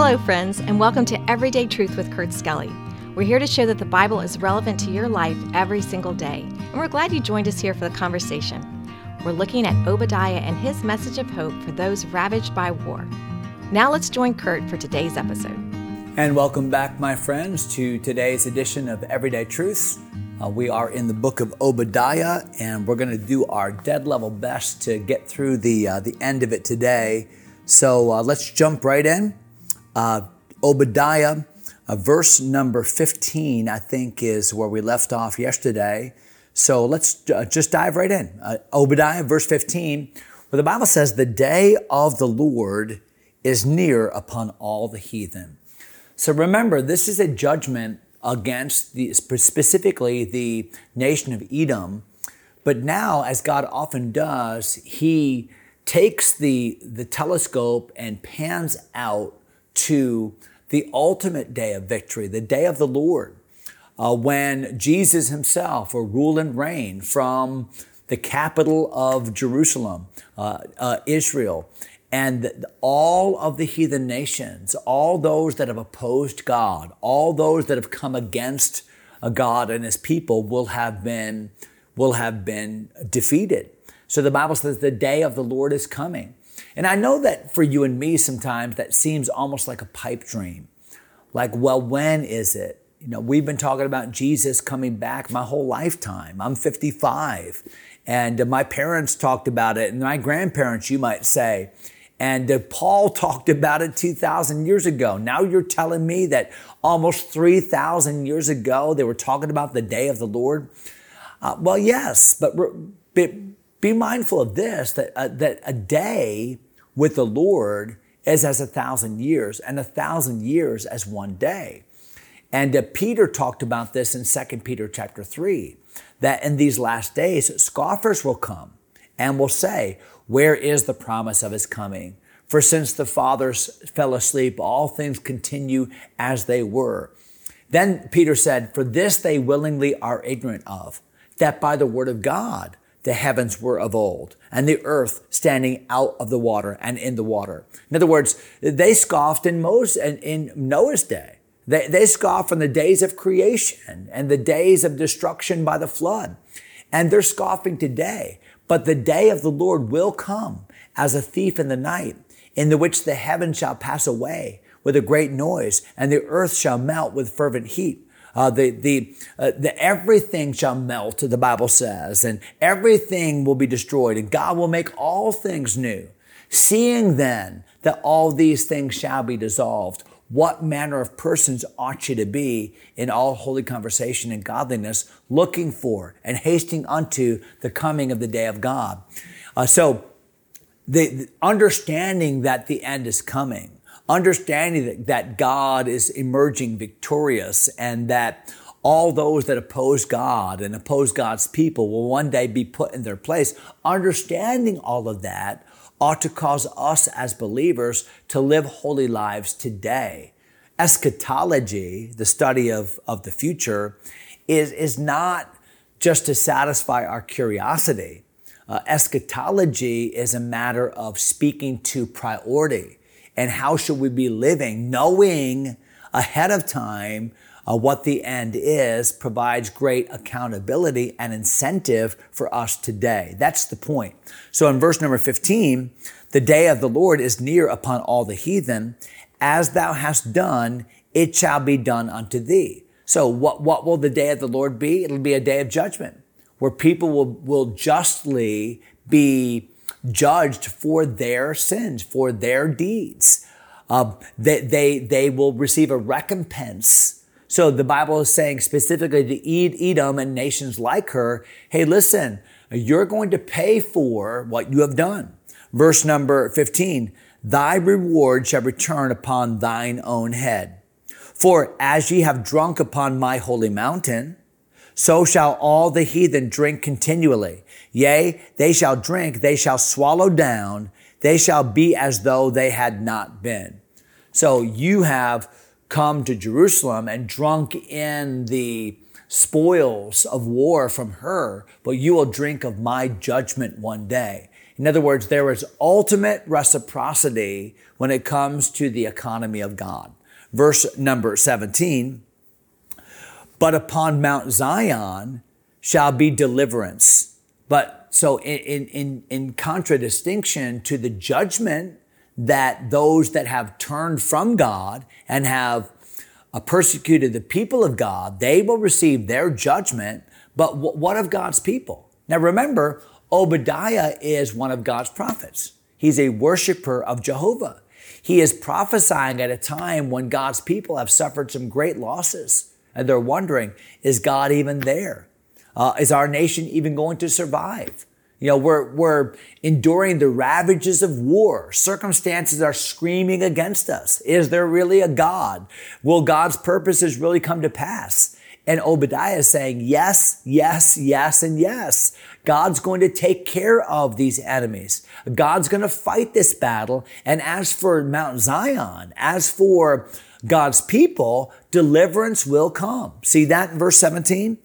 Hello, friends, and welcome to Everyday Truth with Kurt Skelly. We're here to show that the Bible is relevant to your life every single day, and we're glad you joined us here for the conversation. We're looking at Obadiah and his message of hope for those ravaged by war. Now let's join Kurt for today's episode. And welcome back, my friends, to today's edition of Everyday Truth. We are in the book of Obadiah, and we're going to do our dead level best to get through the end of it today. So let's jump right in. Obadiah, verse number 15, I think, is where we left off yesterday. So let's just dive right in. Obadiah, verse 15, where the Bible says, "The day of the Lord is near upon all the heathen." So remember, this is a judgment against specifically the nation of Edom. But now, as God often does, he takes the telescope and pans out to the ultimate day of victory, the day of the Lord, when Jesus himself will rule and reign from the capital of Jerusalem, Israel, and all of the heathen nations, all those that have opposed God, all those that have come against God and his people will have been defeated. So the Bible says the day of the Lord is coming. And I know that for you and me, sometimes that seems almost like a pipe dream. Like, well, when is it? You know, we've been talking about Jesus coming back my whole lifetime. I'm 55, and my parents talked about it, and my grandparents, you might say. And Paul talked about it 2,000 years ago. Now you're telling me that almost 3,000 years ago, they were talking about the day of the Lord? Well, yes, but be mindful of this, that a day with the Lord is as 1,000 years, and 1,000 years as one day. And Peter talked about this in 2 Peter chapter 3, that in these last days, scoffers will come and will say, "Where is the promise of his coming? For since the fathers fell asleep, all things continue as they were." Then Peter said, "For this they willingly are ignorant of, that by the word of God, the heavens were of old, and the earth standing out of the water and in the water." In other words, they scoffed in Moses and in Noah's day. They scoffed from the days of creation and the days of destruction by the flood. And they're scoffing today. But the day of the Lord will come as a thief in the night, in the which the heavens shall pass away with a great noise, and the earth shall melt with fervent heat. Everything shall melt, the Bible says, and everything will be destroyed, and God will make all things new. "Seeing then that all these things shall be dissolved, what manner of persons ought ye to be in all holy conversation and godliness, looking for and hasting unto the coming of the day of God?" So the understanding that the end is coming, understanding that God is emerging victorious, and that all those that oppose God and oppose God's people will one day be put in their place, understanding all of that ought to cause us as believers to live holy lives today. Eschatology, the study of the future, is not just to satisfy our curiosity. Eschatology is a matter of speaking to priority. And how should we be living, knowing ahead of time what the end is, provides great accountability and incentive for us today. That's the point. So in verse number 15, "The day of the Lord is near upon all the heathen. As thou hast done, it shall be done unto thee." So what will the day of the Lord be? It'll be a day of judgment, where people will justly be judged for their sins, for their deeds. They will receive a recompense. So the Bible is saying specifically to Edom and nations like her, hey, listen, you're going to pay for what you have done. Verse number 15, "Thy reward shall return upon thine own head. For as ye have drunk upon my holy mountain, so shall all the heathen drink continually. Yea, they shall drink, they shall swallow down, they shall be as though they had not been." So you have come to Jerusalem and drunk in the spoils of war from her, but you will drink of my judgment one day. In other words, there is ultimate reciprocity when it comes to the economy of God. Verse number 17, but upon Mount Zion shall be deliverance. But so in contradistinction to the judgment that those that have turned from God and have persecuted the people of God, they will receive their judgment. But what of God's people? Now remember, Obadiah is one of God's prophets. He's a worshiper of Jehovah. He is prophesying at a time when God's people have suffered some great losses. And they're wondering, is God even there? Is our nation even going to survive? You know, we're enduring the ravages of war. Circumstances are screaming against us. Is there really a God? Will God's purposes really come to pass? And Obadiah is saying, yes, yes, yes, and yes. God's going to take care of these enemies. God's going to fight this battle. And as for Mount Zion, as for God's people, deliverance will come. See that in verse 17?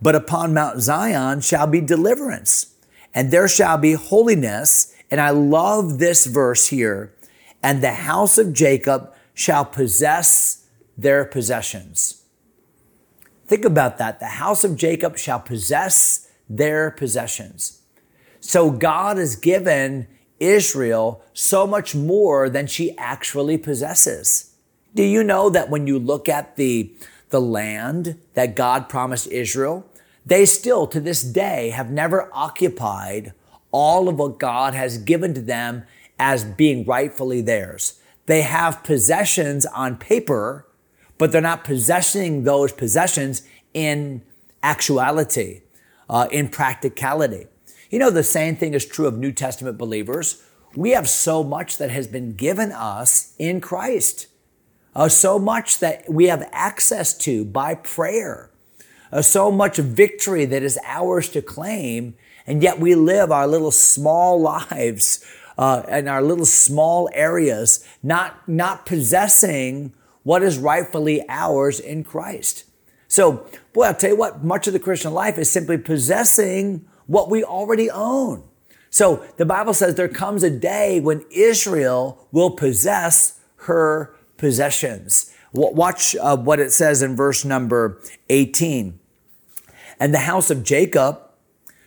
But upon Mount Zion shall be deliverance, and there shall be holiness. And I love this verse here. And the house of Jacob shall possess their possessions. Think about that. The house of Jacob shall possess their possessions. So God has given Israel so much more than she actually possesses. Do you know that when you look at the land that God promised Israel, they still to this day have never occupied all of what God has given to them as being rightfully theirs. They have possessions on paper, but they're not possessing those possessions in actuality, in practicality. You know, the same thing is true of New Testament believers. We have so much that has been given us in Christ, so much that we have access to by prayer. So much victory that is ours to claim, and yet we live our little small lives and our little small areas, not possessing what is rightfully ours in Christ. So, boy, I'll tell you what, much of the Christian life is simply possessing what we already own. So the Bible says there comes a day when Israel will possess her possessions. Watch what it says in verse number 18. And the house of Jacob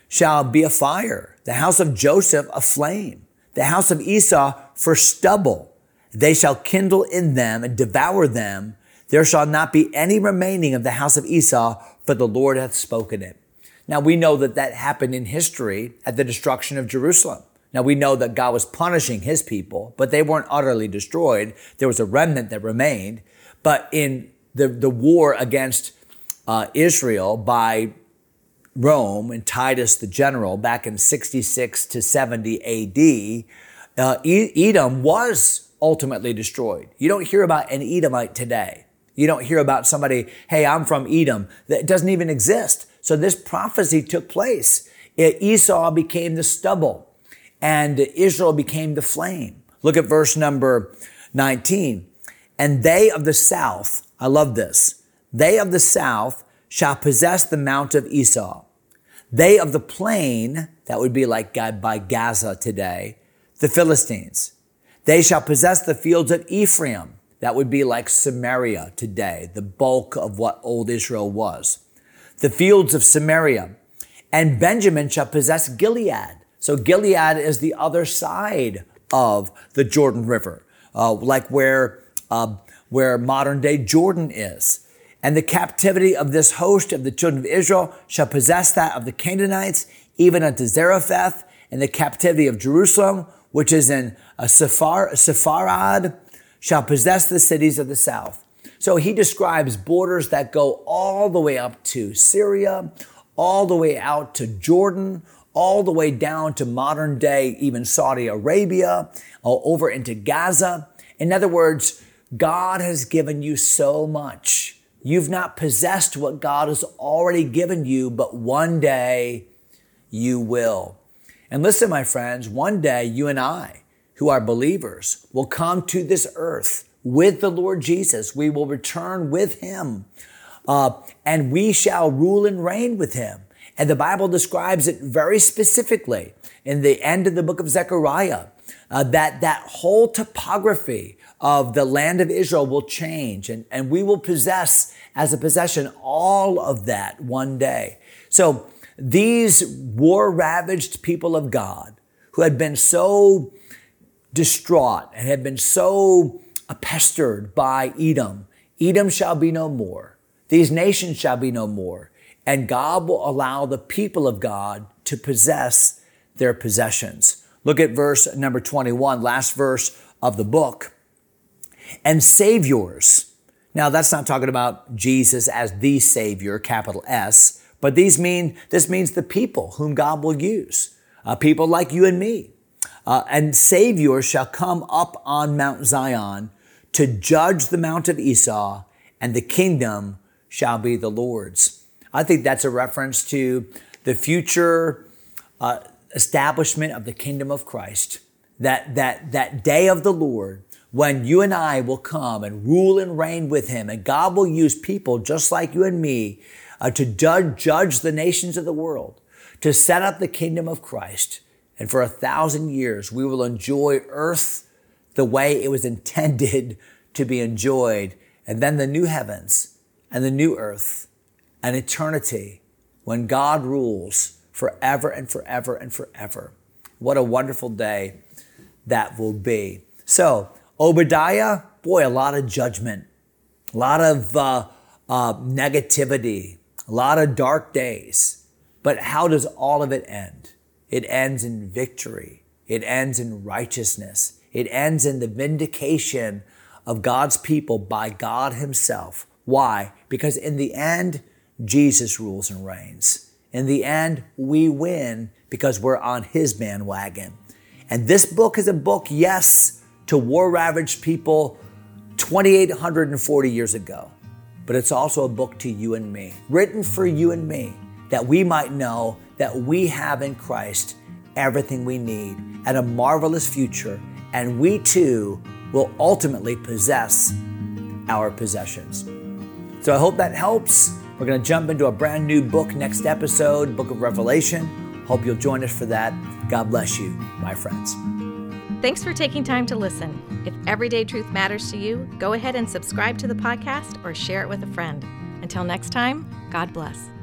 shall be a fire, the house of Joseph a flame, the house of Esau for stubble. They shall kindle in them and devour them. There shall not be any remaining of the house of Esau, for the Lord hath spoken it. Now we know that that happened in history at the destruction of Jerusalem. Now we know that God was punishing his people, but they weren't utterly destroyed. There was a remnant that remained. But in the war against Israel by Rome and Titus the general back in 66 to 70 AD, Edom was ultimately destroyed. You don't hear about an Edomite today. You don't hear about somebody, hey, I'm from Edom. That doesn't even exist. So this prophecy took place. Esau became the stubble and Israel became the flame. Look at verse number 19. And they of the south, I love this, they of the south shall possess the mount of Esau. They of the plain, that would be like by Gaza today, the Philistines. They shall possess the fields of Ephraim. That would be like Samaria today, the bulk of what old Israel was. The fields of Samaria. And Benjamin shall possess Gilead. So Gilead is the other side of the Jordan River, like where modern-day Jordan is. And the captivity of this host of the children of Israel shall possess that of the Canaanites, even unto Zarephath, and the captivity of Jerusalem, which is in Sepharad, shall possess the cities of the south. So he describes borders that go all the way up to Syria, all the way out to Jordan, all the way down to modern-day even Saudi Arabia, over into Gaza. In other words, God has given you so much. You've not possessed what God has already given you, but one day you will. And listen, my friends, one day you and I, who are believers, will come to this earth with the Lord Jesus. We will return with him, and we shall rule and reign with him. And the Bible describes it very specifically. in the end of the book of Zechariah, that whole topography of the land of Israel will change, and we will possess as a possession all of that one day. So these war-ravaged people of God who had been so distraught and had been so pestered by Edom, Edom shall be no more. These nations shall be no more. And God will allow the people of God to possess their possessions. Look at verse number 21, last verse of the book. And saviors. Now, that's not talking about Jesus as the Savior, capital S, but this means the people whom God will use, people like you and me. And saviors shall come up on Mount Zion to judge the Mount of Esau, and the kingdom shall be the Lord's. I think that's a reference to the future establishment of the kingdom of Christ, that day of the Lord when you and I will come and rule and reign with him, and God will use people just like you and me to judge the nations of the world, to set up the kingdom of Christ. And for 1,000 years, we will enjoy earth the way it was intended to be enjoyed. And then the new heavens and the new earth and eternity when God rules forever and forever and forever. What a wonderful day that will be. So Obadiah, boy, a lot of judgment, a lot of negativity, a lot of dark days. But how does all of it end? It ends in victory. It ends in righteousness. It ends in the vindication of God's people by God himself. Why? Because in the end, Jesus rules and reigns. In the end, we win because we're on his bandwagon. And this book is a book, yes, to war-ravaged people 2,840 years ago, but it's also a book to you and me, written for you and me, that we might know that we have in Christ everything we need and a marvelous future, and we too will ultimately possess our possessions. So I hope that helps. We're going to jump into a brand new book next episode, Book of Revelation. Hope you'll join us for that. God bless you, my friends. Thanks for taking time to listen. If everyday truth matters to you, go ahead and subscribe to the podcast or share it with a friend. Until next time, God bless.